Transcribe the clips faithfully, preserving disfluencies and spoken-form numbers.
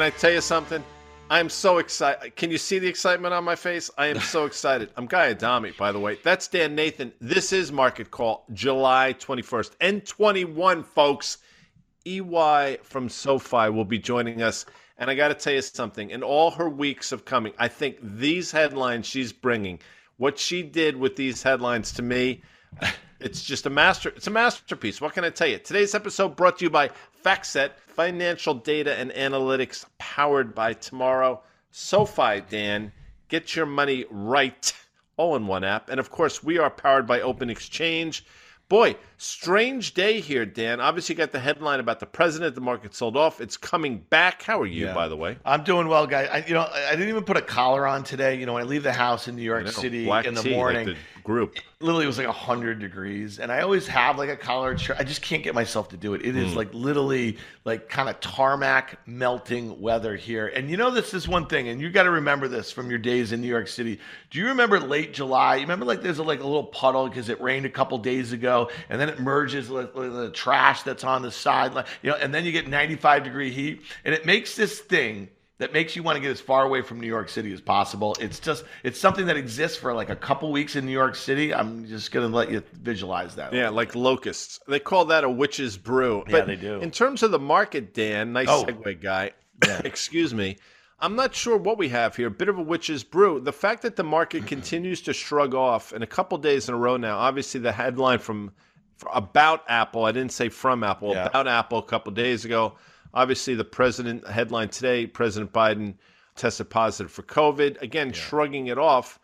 Can I tell you something? I'm so excited. Can you see the excitement on my face? I am so excited. I'm Guy Adami, by the way. That's Dan Nathan. This is Market Call, July twenty-first and twenty-one, folks. E Y from SoFi will be joining us. And I got to tell you something. In all her weeks of coming, I think these headlines she's bringing, what she did with these headlines to me, it's just a master. It's a masterpiece. What can I tell you? Today's episode brought to you by FactSet, financial data and analytics powered by tomorrow. SoFi, Dan, get your money right, all in one app. And of course, we are powered by OpenExchange. Boy, strange day here, Dan. Obviously, you got the headline about the president. The market sold off. It's coming back. How are you, yeah. by the way? I'm doing well, guys. I, you know, I didn't even put a collar on today. You know, when I leave the house in New York know, City in the tea, morning, like the group it, literally it was like one hundred degrees, and I always have like a collar shirt. I just can't get myself to do it. It mm. is like literally like kind of tarmac melting weather here. And you know, this is one thing, and you got to remember this from your days in New York City. Do you remember late July? You remember like there's a, like a little puddle because it rained a couple days ago. And then it merges with the trash that's on the sideline, you know, and then you get ninety-five degree heat, and it makes this thing that makes you want to get as far away from New York City as possible. It's just, it's something that exists for like a couple weeks in New York City. I'm just going to let you visualize that. Yeah, like locusts. They call that a witch's brew. But yeah, they do. In terms of the market, Dan, nice oh. segue guy, yeah. excuse me. I'm not sure what we have here, a bit of a witch's brew. The fact that the market continues to shrug off in a couple days in a row now, obviously the headline from about Apple, I didn't say from Apple, yeah. about Apple a couple days ago. Obviously the president headline today, President Biden tested positive for COVID. Again, yeah. shrugging it off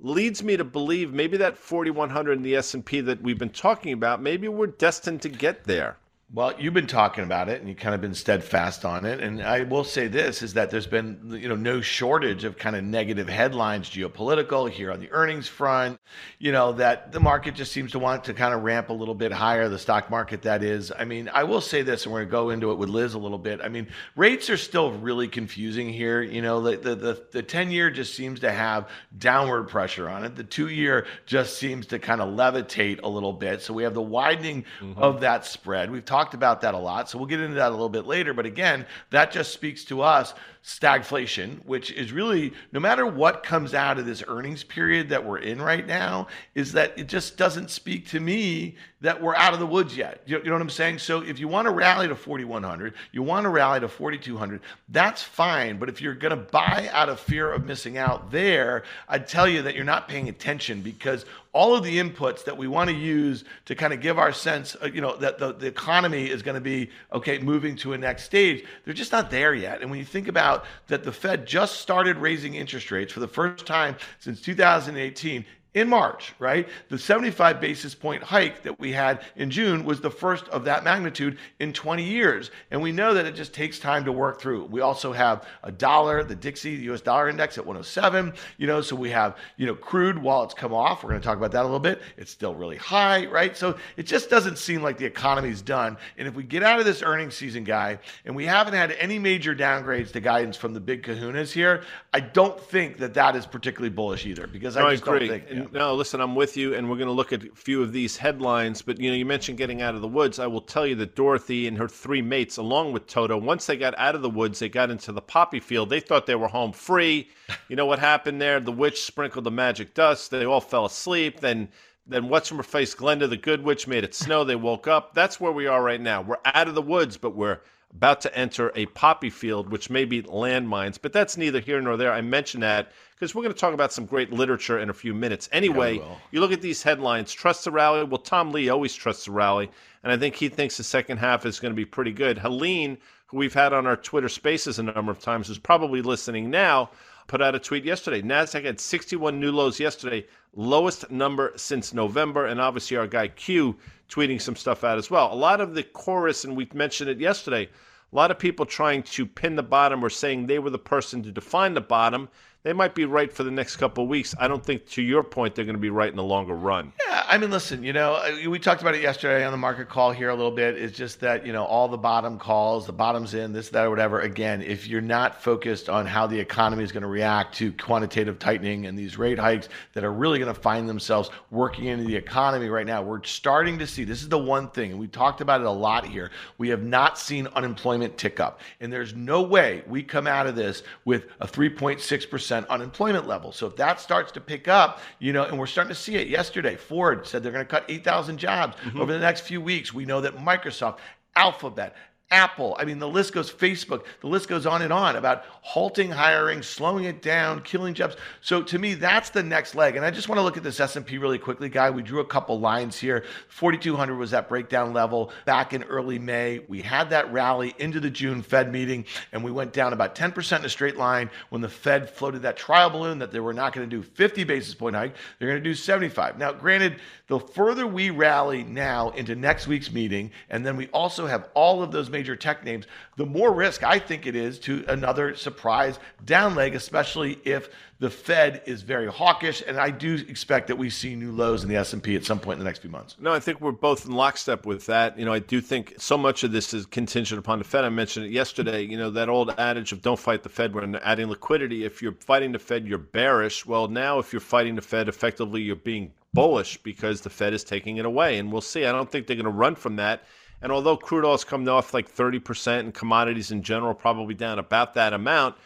leads me to believe maybe that forty-one hundred in the S and P that we've been talking about, maybe we're destined to get there. Well, you've been talking about it and you've kind of been steadfast on it. And I will say this is that there's been, you know, no shortage of kind of negative headlines, geopolitical here on the earnings front, you know, that the market just seems to want to kind of ramp a little bit higher, the stock market that is. I mean, I will say this, and we're going to go into it with Liz a little bit. I mean, rates are still really confusing here. You know, the the the, the ten year just seems to have downward pressure on it. The two year just seems to kind of levitate a little bit. So we have the widening mm-hmm. of that spread. We've talked Talked about that a lot, so we'll get into that a little bit later. But again, that just speaks to us stagflation, which is really no matter what comes out of this earnings period that we're in right now, is that it just doesn't speak to me that we're out of the woods yet. You know what I'm saying? So if you want to rally to forty-one hundred, you want to rally to forty-two hundred, that's fine. But if you're going to buy out of fear of missing out there, I'd tell you that you're not paying attention because all of the inputs that we want to use to kind of give our sense, you know, that the, the economy is going to be, okay, moving to a next stage, they're just not there yet. And when you think about that the Fed just started raising interest rates for the first time since two thousand eighteen, in March, right? The seventy-five basis point hike that we had in June was the first of that magnitude in twenty years. And we know that it just takes time to work through. We also have a dollar, the Dixie, the U S dollar index at one oh seven, you know, so we have, you know, crude while it's come off. We're going to talk about that a little bit. It's still really high, right? So it just doesn't seem like the economy's done. And if we get out of this earnings season, Guy, and we haven't had any major downgrades to guidance from the big kahunas here, I don't think that that is particularly bullish either because I just no, I don't think... No, listen, I'm with you, and we're going to look at a few of these headlines. But, you know, you mentioned getting out of the woods. I will tell you that Dorothy and her three mates, along with Toto, once they got out of the woods, they got into the poppy field. They thought they were home free. You know what happened there? The witch sprinkled the magic dust. They all fell asleep. Then, then what's from her face? Glenda, the good witch, made it snow. They woke up. That's where we are right now. We're out of the woods, but we're about to enter a poppy field, which may be landmines, but that's neither here nor there. I mentioned that because we're going to talk about some great literature in a few minutes. Anyway, yeah, you look at these headlines, trust the rally. Well, Tom Lee always trusts the rally, and I think he thinks the second half is going to be pretty good. Helene, who we've had on our Twitter spaces a number of times, who's probably listening now, put out a tweet yesterday. NASDAQ had sixty-one new lows yesterday, lowest number since November, and obviously our guy Q tweeting some stuff out as well. A lot of the chorus, and we mentioned it yesterday, a lot of people trying to pin the bottom or saying they were the person to define the bottom. They might be right for the next couple of weeks. I don't think, to your point, they're going to be right in the longer run. Yeah, I mean, listen, you know, we talked about it yesterday on the market call here a little bit. It's just that, you know, all the bottom calls, the bottom's in, this, that, or whatever. Again, if you're not focused on how the economy is going to react to quantitative tightening and these rate hikes that are really going to find themselves working into the economy right now, we're starting to see, this is the one thing, and we talked about it a lot here, we have not seen unemployment tick up. And there's no way we come out of this with a three point six percent unemployment level. So if that starts to pick up, you know, and we're starting to see it yesterday, Ford said they're going to cut eight thousand jobs mm-hmm. over the next few weeks. We know that Microsoft, Alphabet, Apple, I mean, the list goes, Facebook, the list goes on and on about halting hiring, slowing it down, killing jobs. So to me, that's the next leg. And I just want to look at this S and P really quickly, Guy. We drew a couple lines here. forty-two hundred was that breakdown level back in early May. We had that rally into the June Fed meeting, and we went down about ten percent in a straight line when the Fed floated that trial balloon that they were not going to do fifty basis point hike. They're going to do seventy-five. Now, granted, the further we rally now into next week's meeting, and then we also have all of those major major tech names, the more risk I think it is to another surprise down leg, especially if the Fed is very hawkish. And I do expect that we see new lows in the S and P at some point in the next few months. No, I think we're both in lockstep with that. You know, I do think so much of this is contingent upon the Fed. I mentioned it yesterday, you know, that old adage of don't fight the Fed when adding liquidity. If you're fighting the Fed, you're bearish. Well, now if you're fighting the Fed, effectively you're being bullish because the Fed is taking it away. And we'll see. I don't think they're going to run from that. And although crude oil's come off like thirty percent and commodities in general probably down about that amount,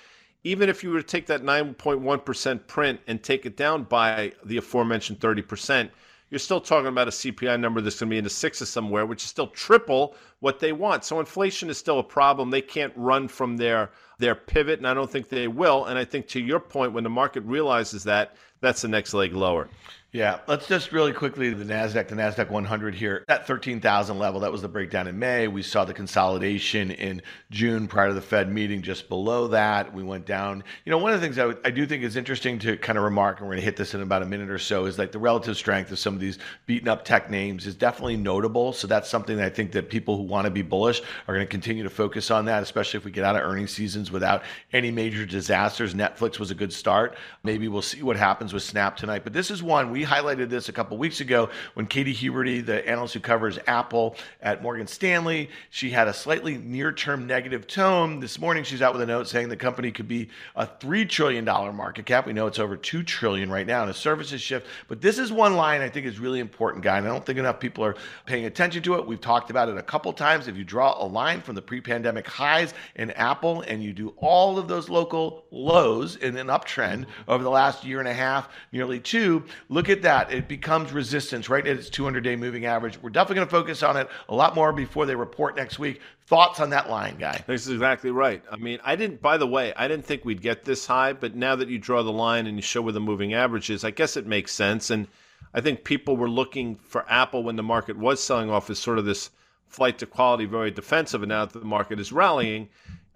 even if you were to take that nine point one percent print and take it down by the aforementioned thirty percent, you're still talking about a C P I number that's going to be in the sixes somewhere, which is still triple what they want. So inflation is still a problem. They can't run from their, their pivot, and I don't think they will. And I think to your point, when the market realizes that, that's the next leg lower. Yeah, let's just really quickly, the NASDAQ, the NASDAQ one hundred here, that thirteen thousand level, that was the breakdown in May. We saw the consolidation in June prior to the Fed meeting just below that. We went down. You know, one of the things I, would, I do think is interesting to kind of remark, and we're going to hit this in about a minute or so, is like the relative strength of some of these beaten up tech names is definitely notable. So that's something that I think that people who want to be bullish are going to continue to focus on that, especially if we get out of earnings seasons without any major disasters. Netflix was a good start. Maybe we'll see what happens with Snap tonight. But this is one. We highlighted this a couple weeks ago when Katie Huberty, the analyst who covers Apple at Morgan Stanley, she had a slightly near-term negative tone. This morning, she's out with a note saying the company could be a three trillion dollars market cap. We know it's over two trillion dollars right now in a services shift. But this is one line I think is really important, Guy, and I don't think enough people are paying attention to it. We've talked about it a couple times. If you draw a line from the pre-pandemic highs in Apple and you do all of those local lows in an uptrend over the last year and a half, nearly two, look at that. It becomes resistance right at its two hundred day moving average. We're definitely going to focus on it a lot more before they report next week. Thoughts on that line, Guy? This is exactly right. I mean, I didn't, by the way, I didn't think we'd get this high, but now that you draw the line and you show where the moving average is, I guess it makes sense. And I think people were looking for Apple when the market was selling off as sort of this flight to quality, very defensive. And now that the market is rallying,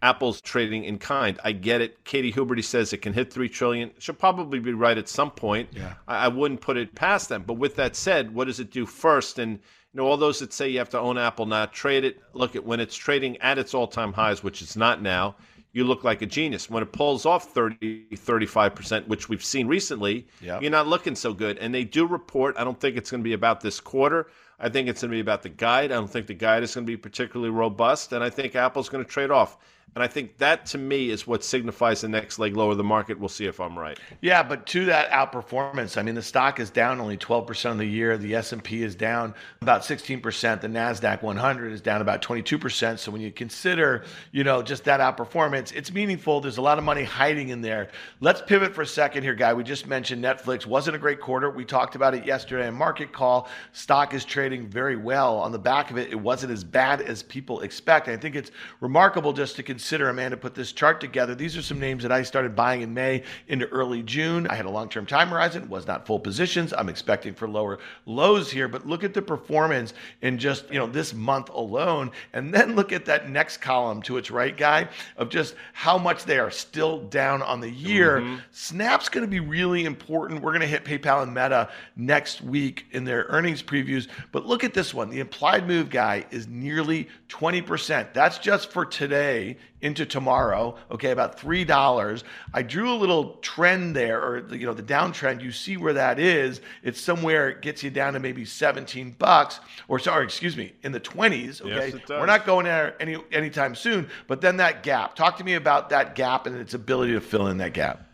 Apple's trading in kind. I get it. Katie Huberty says it can hit three trillion dollars. She'll probably be right at some point. Yeah. I, I wouldn't put it past them. But with that said, what does it do first? And you know, all those that say you have to own Apple, not trade it, look at when it's trading at its all-time highs, which it's not now, you look like a genius. When it pulls off thirty, thirty-five percent, which we've seen recently, yep. You're not looking so good. And they do report. I don't think it's going to be about this quarter. I think it's going to be about the guide. I don't think the guide is going to be particularly robust. And I think Apple's going to trade off. And I think that, to me, is what signifies the next leg lower of the market. We'll see if I'm right. Yeah, but to that outperformance, I mean, the stock is down only twelve percent of the year. The S and P is down about sixteen percent. The NASDAQ one hundred is down about twenty-two percent. So when you consider, you know, just that outperformance, it's meaningful. There's a lot of money hiding in there. Let's pivot for a second here, Guy. We just mentioned Netflix. Wasn't a great quarter. We talked about it yesterday in Market Call. Stock is trading very well. On the back of it, it wasn't as bad as people expect. I think it's remarkable just to consider. Consider, Amanda put this chart together. These are some names that I started buying in May into early June. I had a long-term time horizon, was not full positions. I'm expecting for lower lows here, but look at the performance in just, you know, this month alone. And then look at that next column to its right, Guy, of just how much they are still down on the year. Mm-hmm. Snap's going to be really important. We're going to hit PayPal and Meta next week in their earnings previews. But look at this one. The implied move, Guy, is nearly twenty percent. That's just for today into tomorrow, okay, about three dollars. I drew a little trend there, or the, you know, the downtrend. You see where that is. It's somewhere, it gets you down to maybe seventeen bucks, or sorry, excuse me, in the twenties, okay? Yes, it does. We're not going there any anytime soon, but then that gap. Talk to me about that gap and its ability to fill in that gap.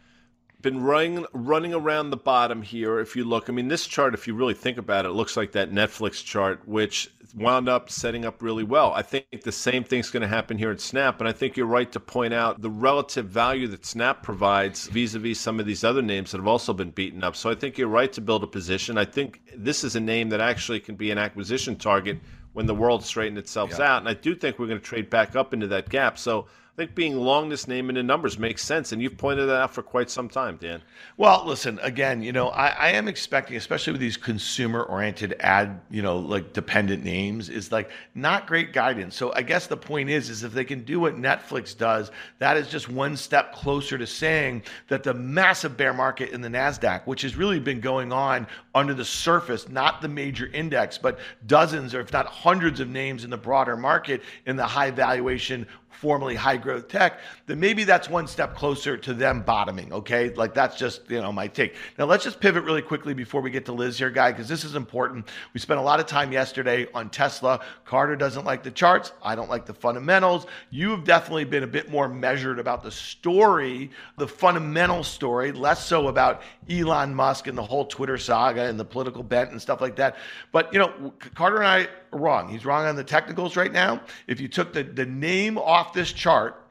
Been running running around the bottom here. If you look, I mean, this chart, if you really think about it, it looks like that Netflix chart, which wound up setting up really well. I think the same thing's going to happen here at Snap, and I think you're right to point out the relative value that Snap provides vis-a-vis some of these other names that have also been beaten up. So I think you're right to build a position. I think this is a name that actually can be an acquisition target when the world straightens itself yeah. out, and I do think we're going to trade back up into that gap. So I think being long this name into numbers makes sense, and you've pointed that out for quite some time, Dan. Well, listen, again, you know, I, I am expecting, especially with these consumer-oriented ad, you know, like dependent names, is like not great guidance. So I guess the point is, is if they can do what Netflix does, that is just one step closer to saying that the massive bear market in the NASDAQ, which has really been going on under the surface, not the major index, but dozens or if not hundreds of names in the broader market in the high valuation, formerly high growth tech, then maybe that's one step closer to them bottoming, okay? Like that's just, you know, my take. Now let's just pivot really quickly before we get to Liz here, Guy, because this is important. We spent a lot of time yesterday on Tesla. Carter doesn't like the charts. I don't like the fundamentals. You've definitely been a bit more measured about the story, the fundamental story, less so about Elon Musk and the whole Twitter saga and the political bent and stuff like that. But, you know, Carter and I are wrong. He's wrong on the technicals right now. If you took the, the name off this chart,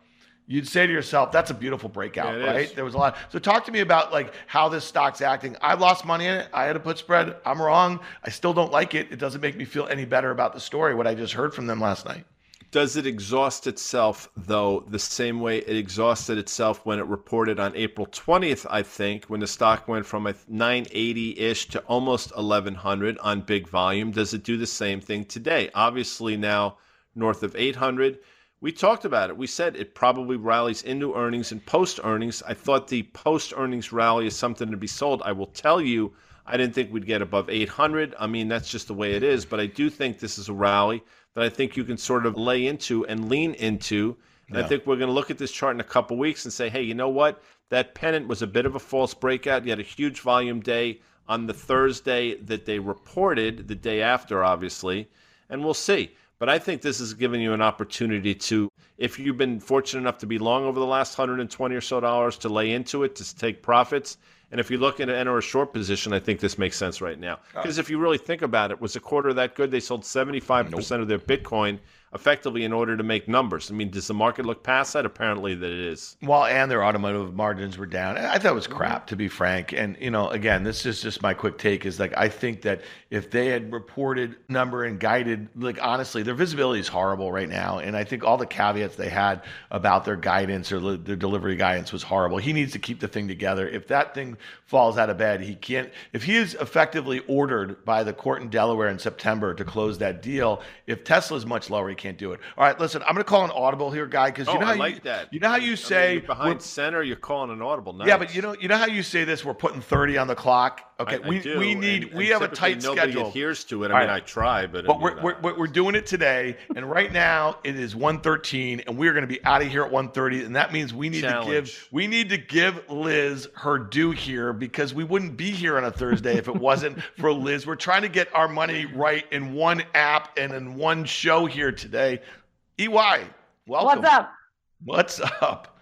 you'd say to yourself, that's a beautiful breakout, yeah, right? Is. There was a lot. So talk to me about like how this stock's acting. I've lost money in it. I had a put spread. I'm wrong. I still don't like it. It doesn't make me feel any better about the story, what I just heard from them last night. Does it exhaust itself, though, the same way it exhausted itself when it reported on April twentieth, I think, when the stock went from nine eighty-ish to almost eleven hundred on big volume? Does it do the same thing today? Obviously now north of eight hundred. We talked about it. We said it probably rallies into earnings and post-earnings. I thought the post-earnings rally is something to be sold. I will tell you, I didn't think we'd get above eight hundred. I mean, that's just the way it is. But I do think this is a rally that I think you can sort of lay into and lean into. And yeah. I think we're going to look at this chart in a couple of weeks and say, hey, you know what? That pennant was a bit of a false breakout. You had a huge volume day on the Thursday that they reported, the day after, obviously. And we'll see. But I think this is giving you an opportunity to, if you've been fortunate enough to be long over the last one hundred twenty or so dollars, to lay into it, to take profits. And if you're looking to enter a short position, I think this makes sense right now. Because if you really think about it, was the quarter that good? They sold seventy-five percent nope. of their Bitcoin effectively in order to make numbers. I mean, does the market look past that? Apparently that it is. Well, and their automotive margins were down. I thought it was crap, to be frank. And, you know, again, this is just my quick take is like, I think that if they had reported number and guided, like, honestly, their visibility is horrible right now. And I think all the caveats they had about their guidance or li- their delivery guidance was horrible. He needs to keep the thing together. If that thing falls out of bed, he can't, if he is effectively ordered by the court in Delaware in September to close that deal, if Tesla's much lower, he can't can't do it. All right, listen, I'm going to call an audible here, Guy, because you, oh, know like you, you know how you say... I mean, you're behind center, you're calling an audible. Nice. Yeah, but you know you know how you say this, we're putting thirty on the clock? Okay, I, we, I do, we need and, we and have a tight nobody schedule. Nobody adheres to it. I All mean, right. I try, but... But we're, we're, we're doing it today, and right now it is one thirteen, and we're going to be out of here at one thirty, and that means we need Challenge. to give we need to give Liz her due here, because we wouldn't be here on a Thursday if it wasn't for Liz. We're trying to get our money right in one app and in one show here today. Today, E Y, welcome. What's up? What's up?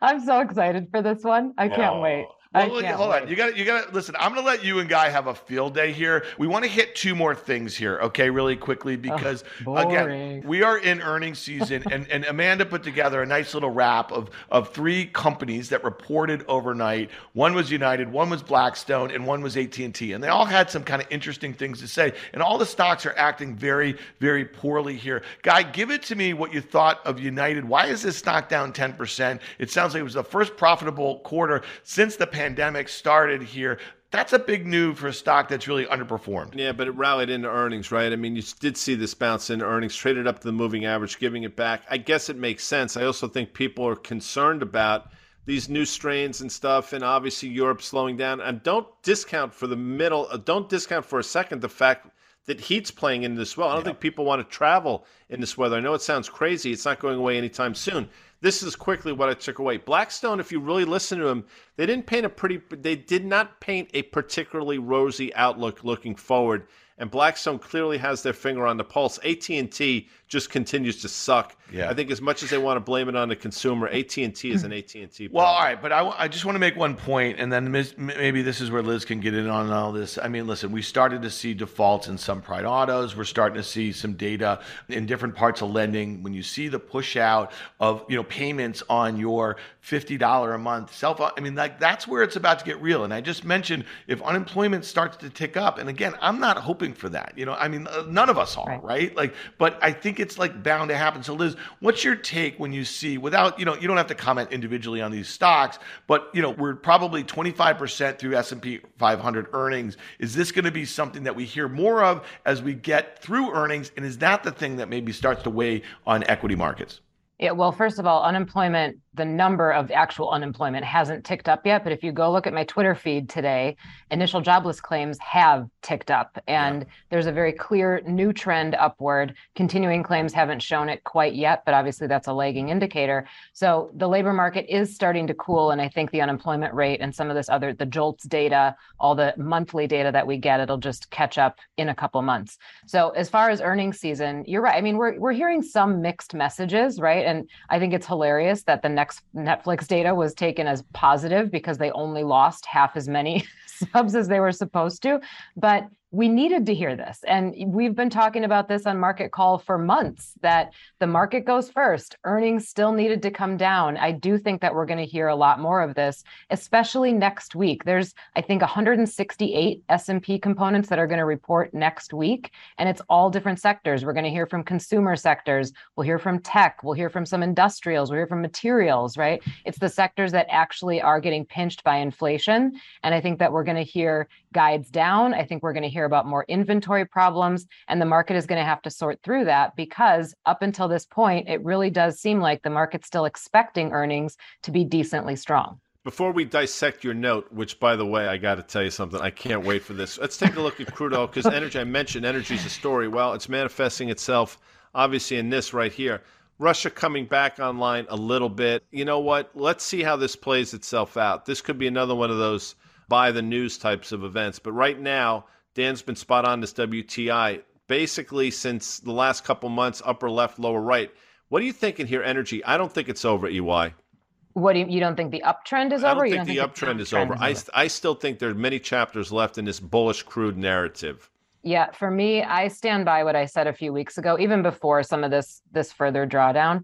I'm so excited for this one. I can't oh. wait. Well, look, hold wait. on. You got you got to listen. I'm going to let you and Guy have a field day here. We want to hit two more things here, okay, really quickly, because oh, again, we are in earnings season, and, and Amanda put together a nice little wrap of of three companies that reported overnight. One was United, one was Blackstone, and one was A T and T, and they all had some kind of interesting things to say. And all the stocks are acting very, very poorly here. Guy, give it to me what you thought of United. Why is this stock down ten percent? It sounds like it was the first profitable quarter since the pandemic. pandemic started here. That's a big move for a stock that's really underperformed. Yeah, but it rallied into earnings, right? I mean, you did see this bounce into earnings, traded up to the moving average, giving it back. I guess it makes sense. I also think people are concerned about these new strains and stuff, and obviously Europe slowing down. And don't discount for the middle, don't discount for a second the fact that heat's playing into this well. I don't yeah. think people want to travel in this weather. I know it sounds crazy. It's not going away anytime soon. This is quickly what I took away. Blackstone, if you really listen to them, they didn't paint a pretty, they did not paint a particularly rosy outlook looking forward. And Blackstone clearly has their finger on the pulse. A T and T just continues to suck. Yeah. I think as much as they want to blame it on the consumer, A T and T is an A T and T problem. Well, all right, but I, I just want to make one point, and then maybe this is where Liz can get in on all this. I mean, listen, we started to see defaults in some private autos. We're starting to see some data in different parts of lending. When you see the push out of, you know, payments on your fifty dollars a month cell phone, I mean, like that's where it's about to get real. And I just mentioned if unemployment starts to tick up, and again, I'm not hoping for that. You know, I mean, none of us are, right. right? Like, but I think it's like bound to happen. So Liz, what's your take when you see, without, you know, you don't have to comment individually on these stocks, but you know, we're probably twenty-five percent through S and P five hundred earnings. Is this going to be something that we hear more of as we get through earnings? And is that the thing that maybe starts to weigh on equity markets? Yeah, well, first of all, unemployment, the number of actual unemployment hasn't ticked up yet. But if you go look at my Twitter feed today, initial jobless claims have ticked up. And yeah. there's a very clear new trend upward. Continuing claims haven't shown it quite yet, but obviously that's a lagging indicator. So the labor market is starting to cool. And I think the unemployment rate and some of this other, the JOLTS data, all the monthly data that we get, it'll just catch up in a couple months. So as far as earnings season, you're right. I mean, we're we're hearing some mixed messages, right? And I think it's hilarious that the next Netflix data was taken as positive because they only lost half as many subs as they were supposed to. But we needed to hear this. And we've been talking about this on Market Call for months, that the market goes first. Earnings still needed to come down. I do think that we're going to hear a lot more of this, especially next week. There's, I think, one hundred sixty-eight S and P components that are going to report next week. And it's all different sectors. We're going to hear from consumer sectors. We'll hear from tech. We'll hear from some industrials. We'll hear from materials, right? It's the sectors that actually are getting pinched by inflation. And I think that we're going to hear guides down. I think we're going to hear about more inventory problems, and the market is going to have to sort through that, because up until this point, it really does seem like the market's still expecting earnings to be decently strong. Before we dissect your note, which, by the way, I got to tell you something. I can't wait for this. Let's take a look at crude oil, because energy, I mentioned energy is a story. Well, it's manifesting itself, obviously, in this right here. Russia coming back online a little bit. You know what? Let's see how this plays itself out. This could be another one of those by the news types of events. But right now, Dan's been spot on this W T I. Basically, since the last couple months, upper left, lower right. What are you thinking here, energy? I don't think it's over, E Y. What do you, you don't think the uptrend is over? I don't think, you don't the, think uptrend the uptrend is over. Is I, over. I still think there are many chapters left in this bullish crude narrative. Yeah, for me, I stand by what I said a few weeks ago, even before some of this this further drawdown.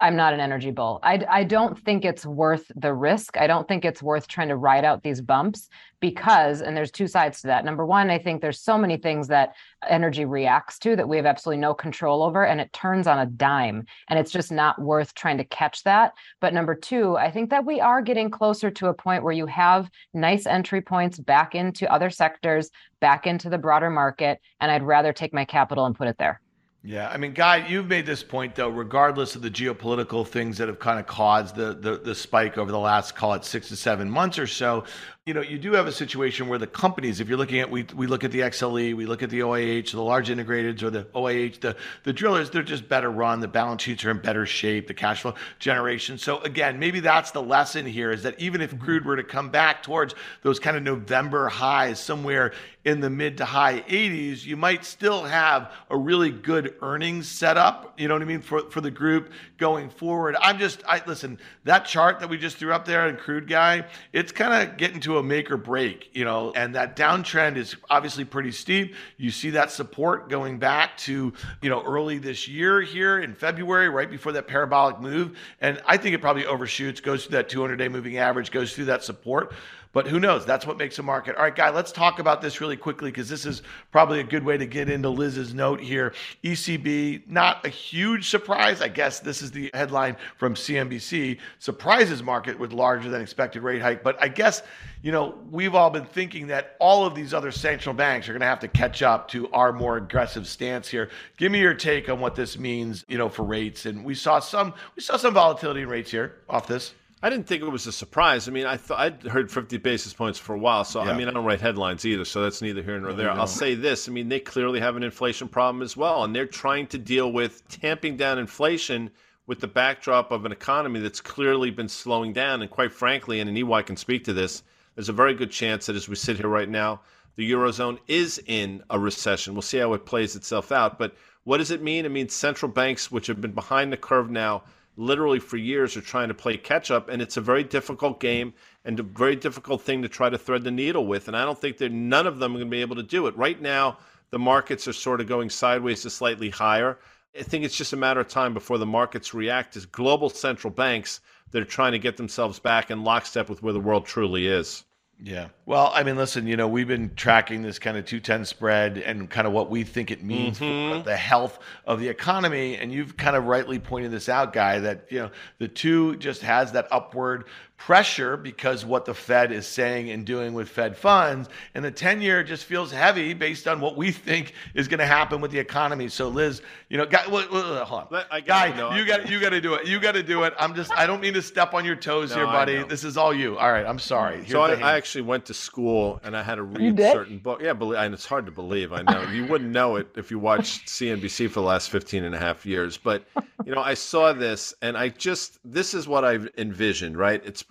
I'm not an energy bull. I, I don't think it's worth the risk. I don't think it's worth trying to ride out these bumps because, and there's two sides to that. Number one, I think there's so many things that energy reacts to that we have absolutely no control over, and it turns on a dime, and it's just not worth trying to catch that. But number two, I think that we are getting closer to a point where you have nice entry points back into other sectors, back into the broader market, and I'd rather take my capital and put it there. Yeah, I mean, Guy, you've made this point, though, regardless of the geopolitical things that have kind of caused the, the the spike over the last, call it six to seven months or so, you know, you do have a situation where the companies, if you're looking at, we we look at the X L E, we look at the O I H, the large integrateds or the O I H, the, the drillers, they're just better run. The balance sheets are in better shape, the cash flow generation. So again, maybe that's the lesson here, is that even if crude were to come back towards those kind of November highs somewhere in the mid to high eighties, you might still have a really good earnings setup, you know what I mean, for, for the group going forward. I'm just, I listen, that chart that we just threw up there on crude, Guy, it's kind of getting to a make or break, you know, and that downtrend is obviously pretty steep. You see that support going back to, you know, early this year here in February, right before that parabolic move. And I think it probably overshoots, goes through that two hundred day moving average, goes through that support. But who knows? That's what makes a market. All right, Guy, let's talk about this really quickly, because this is probably a good way to get into Liz's note here. E C B, not a huge surprise. I guess this is the headline from C N B C. Surprises market with larger than expected rate hike. But I guess, you know, we've all been thinking that all of these other central banks are going to have to catch up to our more aggressive stance here. Give me your take on what this means, you know, for rates. And we saw some, we saw some volatility in rates here off this. I didn't think it was a surprise. I mean, I th- I'd heard fifty basis points for a while. So, yeah. I mean, I don't write headlines either. So that's neither here nor no, there. I'll say this. I mean, they clearly have an inflation problem as well. And they're trying to deal with tamping down inflation with the backdrop of an economy that's clearly been slowing down. And quite frankly, and an E Y can speak to this, there's a very good chance that as we sit here right now, the Eurozone is in a recession. We'll see how it plays itself out. But what does it mean? It means central banks, which have been behind the curve now, literally for years, are trying to play catch up, and it's a very difficult game and a very difficult thing to try to thread the needle with. And I don't think that none of them are going to be able to do it. Right now, the markets are sort of going sideways to slightly higher. I think it's just a matter of time before the markets react as global central banks that are trying to get themselves back in lockstep with where the world truly is. Yeah. Well, I mean, listen, you know, we've been tracking this kind of two ten spread and kind of what we think it means mm-hmm. for the health of the economy. And you've kind of rightly pointed this out, Guy, that, you know, the two just has that upward pressure because what the Fed is saying and doing with Fed funds. And the ten-year just feels heavy based on what we think is going to happen with the economy. So, Liz, you know, Guy, well, well, hold on. I Guy, know, you got you got to do it. You got to do it. I'm just, I don't mean to step on your toes no, here, buddy. This is all you. All right. I'm sorry. Here's so I, I actually Actually went to school and I had to read certain books. Yeah, and it's hard to believe. I know you wouldn't know it if you watched C N B C for the last fifteen and a half years. But, you know, I saw this and I just, this is what I've envisioned, right? It's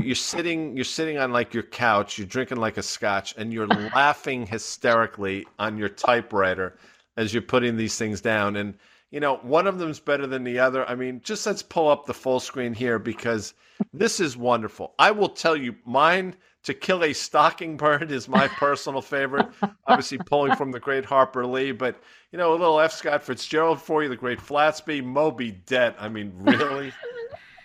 you're sitting, you're sitting on like your couch, you're drinking like a scotch and you're laughing hysterically on your typewriter as you're putting these things down. And, you know, one of them's better than the other. I mean, just let's pull up the full screen here because this is wonderful. I will tell you, mine... To Kill a Stalking Bird is my personal favorite, obviously pulling from the great Harper Lee, but, you know, a little F. Scott Fitzgerald for you, the great Flatsby, Moby Dett. I mean, really?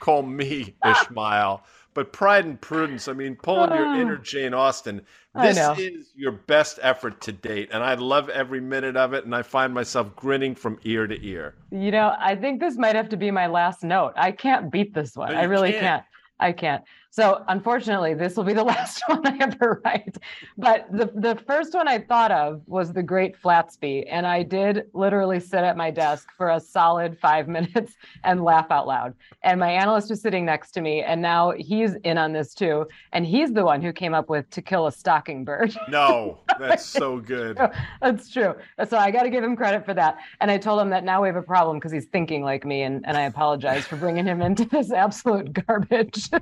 Call me Ishmael. But Pride and Prudence, I mean, pulling your inner Jane Austen. This is your best effort to date, and I love every minute of it, and I find myself grinning from ear to ear. You know, I think this might have to be my last note. I can't beat this one. No, I really can't. can't. I can't. So unfortunately, this will be the last one I ever write. But the, the first one I thought of was The Great Flatsby. And I did literally sit at my desk for a solid five minutes and laugh out loud. And my analyst was sitting next to me. And now he's in on this too. And he's the one who came up with To Kill a Stalking Bird. No, that's so good. That's true. So I got to give him credit for that. And I told him that now we have a problem because he's thinking like me. And, and I apologize for bringing him into this absolute garbage. So.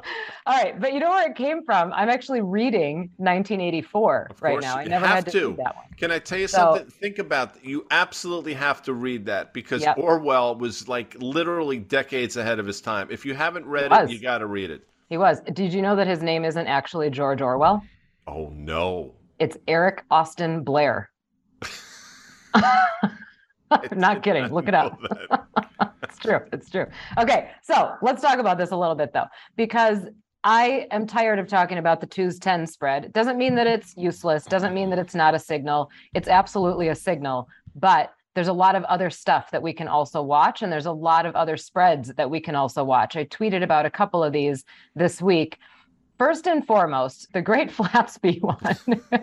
All right, but you know where it came from? I'm actually reading nineteen eighty-four of right now. I never had to, to read that one. Can I tell you so, something? Think about that. You absolutely have to read that because yep. Orwell was like literally decades ahead of his time. If you haven't read it, you got to read it. He was. Did you know that his name isn't actually George Orwell? Oh, no. It's Eric Austin Blair. I'm not kidding. Look it up. It's true. It's true. Okay. So let's talk about this a little bit though, because I am tired of talking about the two's ten spread. It doesn't mean that it's useless. Doesn't mean that it's not a signal. It's absolutely a signal, but there's a lot of other stuff that we can also watch. And there's a lot of other spreads that we can also watch. I tweeted about a couple of these this week. First and foremost, the Great Flatsby one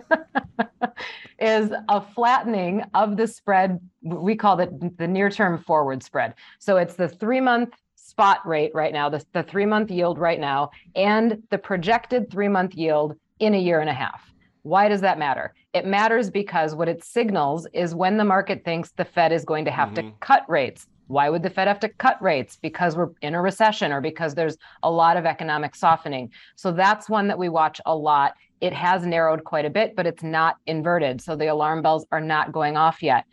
is a flattening of the spread. We call it the near-term forward spread. So it's the three-month spot rate right now, the, the three-month yield right now, and the projected three-month yield in a year and a half. Why does that matter? It matters because what it signals is when the market thinks the Fed is going to have mm-hmm. to cut rates. Why would the Fed have to cut rates? Because we're in a recession or because there's a lot of economic softening. So that's one that we watch a lot. It has narrowed quite a bit, but it's not inverted. So the alarm bells are not going off yet.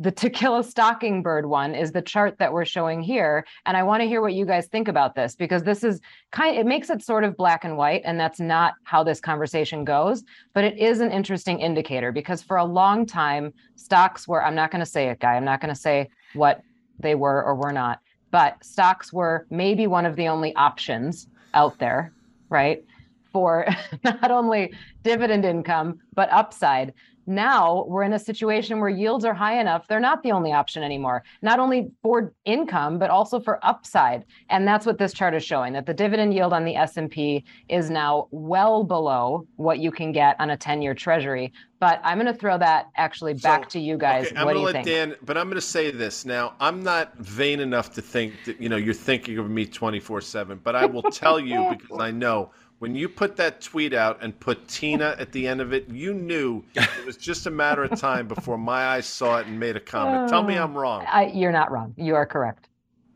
The To Kill a Stalking Bird one is the chart that we're showing here. And I want to hear what you guys think about this, because this is kind it makes it sort of black and white. And that's not how this conversation goes. But it is an interesting indicator, because for a long time, stocks were, I'm not going to say it, Guy. I'm not going to say what they were or were not, but stocks were maybe one of the only options out there, right? for not only dividend income, but upside. Now we're in a situation where yields are high enough. They're not the only option anymore, not only for income, but also for upside. And that's what this chart is showing, that the dividend yield on the S and P is now well below what you can get on a ten-year treasury. But I'm going to throw that actually back so, to you guys. Okay, what do you think? Dan, but I'm going to say this. Now, I'm not vain enough to think that, you know, you're thinking of me twenty-four seven, but I will tell you, because I know, when you put that tweet out and put Tina at the end of it, you knew it was just a matter of time before my eyes saw it and made a comment. Uh, Tell me I'm wrong. I, you're not wrong. You are correct.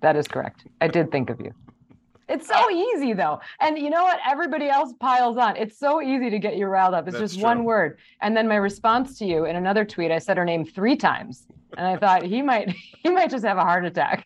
That is correct. I did think of you. It's so easy, though. And you know what? Everybody else piles on. It's so easy to get you riled up. It's That's just true. One word. And then my response to you in another tweet, I said her name three times. And I thought he might he might just have a heart attack.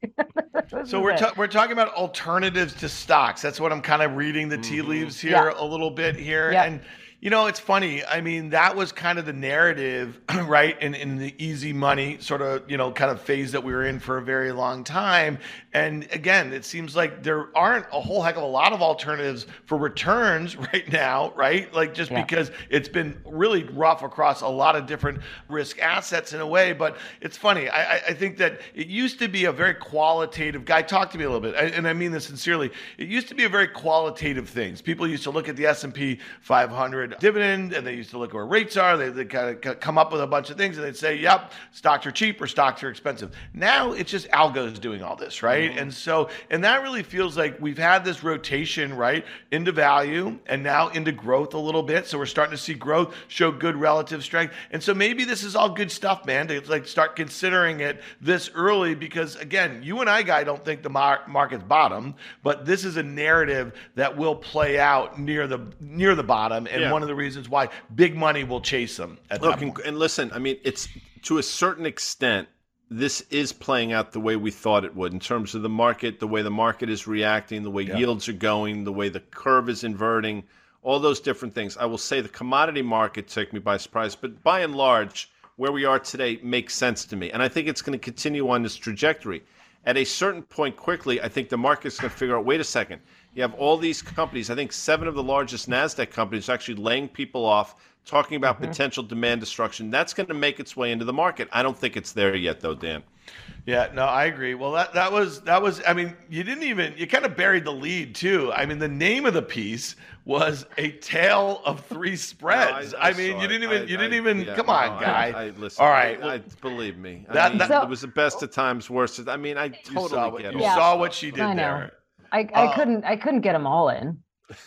So we're ta- we're talking about alternatives to stocks. That's what I'm kind of reading the tea leaves here yeah. a little bit here. Yeah. And, you know, it's funny. I mean, that was kind of the narrative, right, in, in the easy money sort of, you know, kind of phase that we were in for a very long time. And, again, it seems like there aren't a whole heck of a lot of alternatives for returns right now, right? Like just yeah. because it's been really rough across a lot of different risk assets in a way. But it's funny. I, I think that it used to be a very qualitative guy. Talk to me a little bit, and I mean this sincerely. It used to be a very qualitative things. People used to look at the S and P five hundred dividend, and they used to look at where rates are. They, they kind of come up with a bunch of things, and they'd say, yep, stocks are cheap or stocks are expensive. Now it's just algos doing all this, right? Mm-hmm. And so, and that really feels like we've had this rotation, right, into value and now into growth a little bit. So we're starting to see growth show good relative strength. And so maybe this is all good stuff, man, to like start considering it this early, because again, you and I, Guy, don't think the mar- market's bottom, but this is a narrative that will play out near the near the bottom, and yeah. one of the reasons why big money will chase them at Look, that point. And listen, I mean, it's to a certain extent, this is playing out the way we thought it would in terms of the market, the way the market is reacting, the way yeah. yields are going, the way the curve is inverting, all those different things. I will say the commodity market took me by surprise, but by and large, where we are today makes sense to me. And I think it's going to continue on this trajectory. At a certain point quickly, I think the market's going to figure out, wait a second, you have all these companies, I think seven of the largest NASDAQ companies are actually laying people off, talking about mm-hmm. potential demand destruction. That's going to make its way into the market. I don't think it's there yet, though, Dan. Yeah, no, I agree. Well, that, that was, that was, I mean, you didn't even, you kind of buried the lead too. I mean, the name of the piece was A Tale of Three Spreads. No, I, I, I mean, you didn't even, I, you didn't I, even, yeah, come no, on, Guy. I, I, listen, All right. I, I, believe me. That, I mean, that, it was the best of times, worst of, I mean, I totally saw what, get it. You yeah. saw what she did I there. I, I uh, couldn't, I couldn't get them all in.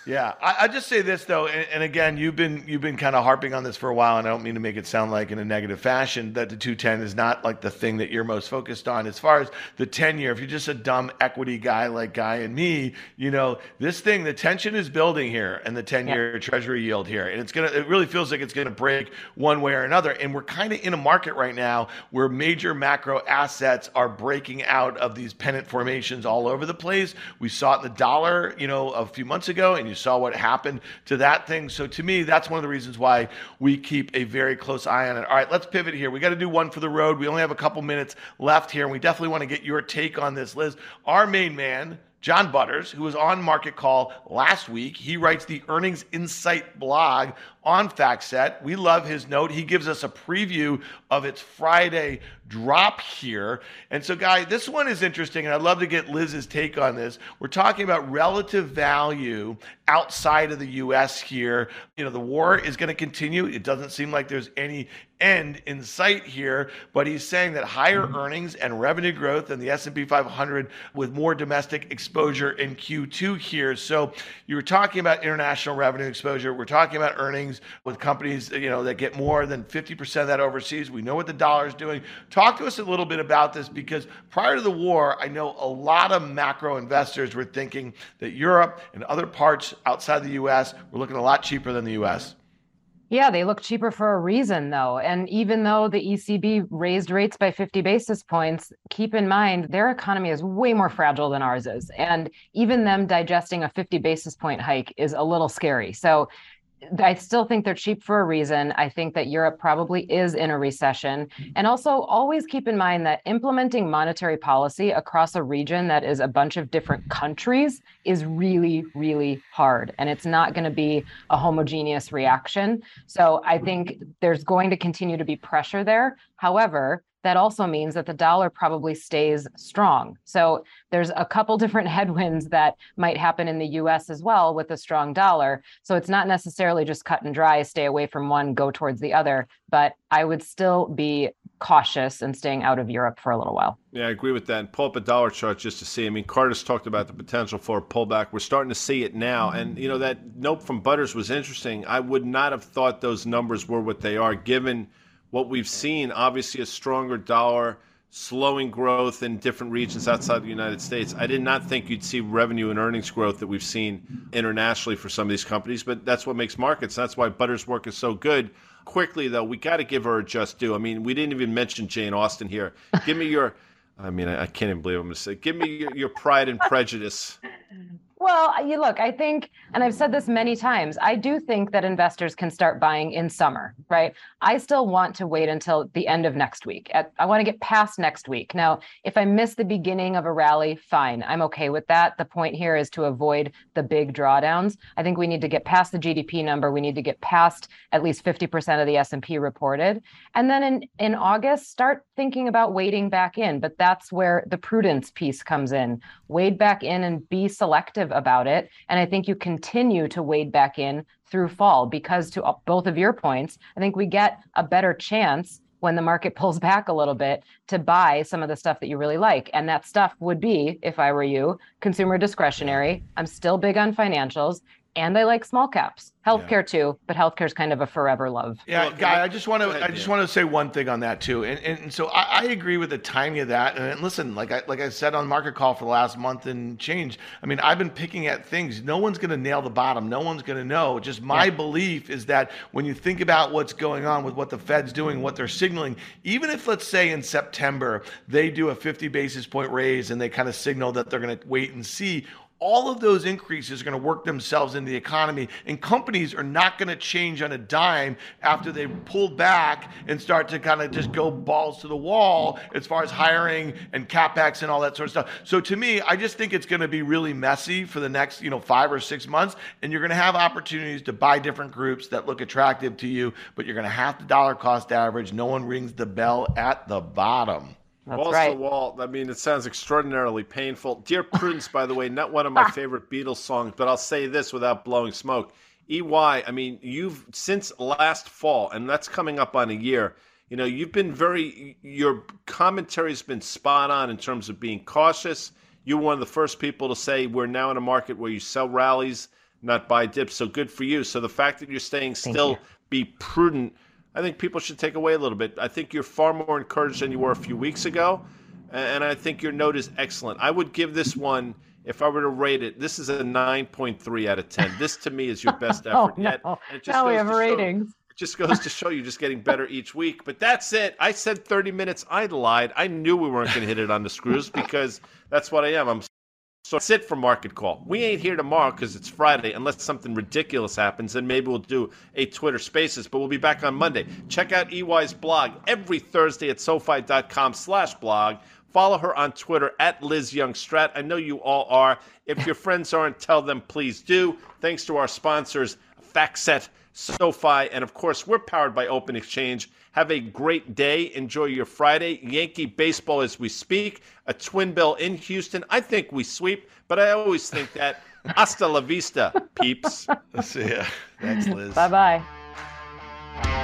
Yeah, I, I just say this though, and, and again, you've been you've been kind of harping on this for a while, and I don't mean to make it sound like in a negative fashion that the two ten is not like the thing that you're most focused on. As far as the ten-year, if you're just a dumb equity guy like Guy and me, you know, this thing, the tension is building here, and the ten-year yeah. treasury yield here, and it's gonna, it really feels like it's gonna break one way or another, and we're kind of in a market right now where major macro assets are breaking out of these pennant formations all over the place. We saw it in the dollar, you know, a few months ago. And you saw what happened to that thing. So to me, that's one of the reasons why we keep a very close eye on it. All right, let's pivot here. We got to do one for the road. We only have a couple minutes left here, and we definitely want to get your take on this, Liz. Our main man, John Butters, who was on Market Call last week, he writes the Earnings Insight blog on FactSet. We love his note. He gives us a preview of its Friday drop here. And so, Guy, this one is interesting, and I'd love to get Liz's take on this. We're talking about relative value outside of the U S here. You know, the war is going to continue. It doesn't seem like there's any end in sight here, but he's saying that higher earnings and revenue growth than the S and P five hundred with more domestic exposure in Q two here. So you were talking about international revenue exposure. We're talking about earnings with companies, you know, that get more than fifty percent of that overseas. We know what the dollar is doing. Talk to us a little bit about this, because prior to the war, I know a lot of macro investors were thinking that Europe and other parts outside the U S were looking a lot cheaper than the U S. Yeah, they look cheaper for a reason, though. And even though the E C B raised rates by fifty basis points, keep in mind, their economy is way more fragile than ours is. And even them digesting a fifty basis point hike is a little scary. So I still think they're cheap for a reason. I think that Europe probably is in a recession. And also always keep in mind that implementing monetary policy across a region that is a bunch of different countries is really, really hard. And it's not going to be a homogeneous reaction. So I think there's going to continue to be pressure there. However, that also means that the dollar probably stays strong. So there's a couple different headwinds that might happen in the U S as well with a strong dollar. So it's not necessarily just cut and dry, stay away from one, go towards the other. But I would still be cautious and staying out of Europe for a little while. Yeah, I agree with that. And pull up a dollar chart just to see. I mean, Carter's talked about the potential for a pullback. We're starting to see it now. And, you know, that note from Butters was interesting. I would not have thought those numbers were what they are, given what we've seen, obviously a stronger dollar, slowing growth in different regions outside the United States. I did not think you'd see revenue and earnings growth that we've seen internationally for some of these companies, but that's what makes markets. That's why Butters' work is so good. Quickly, though, we got to give her a just due. I mean, we didn't even mention Jane Austen here. Give me your, I mean, I can't even believe I'm going to say, give me your, your Pride and Prejudice. Well, you look, I think, and I've said this many times, I do think that investors can start buying in summer, right? I still want to wait until the end of next week. At, I want to get past next week. Now, if I miss the beginning of a rally, fine. I'm okay with that. The point here is to avoid the big drawdowns. I think we need to get past the G D P number. We need to get past at least fifty percent of the S and P reported. And then in, in August, start thinking about wading back in. But that's where the prudence piece comes in. Wade back in and be selective about it. And I think you continue to wade back in through fall because, to both of your points, I think we get a better chance when the market pulls back a little bit to buy some of the stuff that you really like. And that stuff would be, if I were you, consumer discretionary. I'm still big on financials. And I like small caps. Healthcare yeah. too, but healthcare is kind of a forever love. Yeah, well, Guy, I, I just want to ahead, I just yeah. want to say one thing on that too. And and, and so I, I agree with the timing of that. And listen, like I like I said on Market Call for the last month and change, I mean, I've been picking at things. No one's going to nail the bottom. No one's going to know. Just my yeah. belief is that when you think about what's going on with what the Fed's doing, what they're signaling, even if, let's say, in September they do a fifty basis point raise and they kind of signal that they're going to wait and see, all of those increases are going to work themselves into the economy, and companies are not going to change on a dime after they pull back and start to kind of just go balls to the wall as far as hiring and CapEx and all that sort of stuff. So to me, I just think it's going to be really messy for the next, you know, five or six months, and you're going to have opportunities to buy different groups that look attractive to you, but you're going to have to dollar cost average. No one rings the bell at the bottom. That's Balls right. to the wall. I mean, it sounds extraordinarily painful. Dear Prudence, by the way, not one of my favorite Beatles songs, but I'll say this without blowing smoke. E Y, I mean, you've since last fall, and that's coming up on a year, you know, you've been very, your commentary's been spot on in terms of being cautious. You were one of the first people to say we're now in a market where you sell rallies, not buy dips. So good for you. So the fact that you're staying still, you. Be prudent. I think people should take away a little bit. I think you're far more encouraged than you were a few weeks ago, and I think your note is excellent. I would give this one, if I were to rate it, this is a nine point three out of ten. This, to me, is your best effort oh, yet. No. It just now we have ratings. Show, it just goes to show you just getting better each week. But that's it. I said thirty minutes. I lied. I knew we weren't going to hit it on the screws because that's what I am. I'm So that's it for Market Call. We ain't here tomorrow because it's Friday, unless something ridiculous happens, and maybe we'll do a Twitter Spaces, but we'll be back on Monday. Check out E Y's blog every Thursday at SoFi.com slash blog. Follow her on Twitter at Liz Young Strat. I know you all are. If your friends aren't, tell them, please do. Thanks to our sponsors, FactSet, SoFi, and of course, we're powered by OpenExchange. Have a great day. Enjoy your Friday. Yankee baseball as we speak. A twin bill in Houston. I think we sweep, but I always think that. Hasta la vista, peeps. See ya. Thanks, Liz. Bye-bye.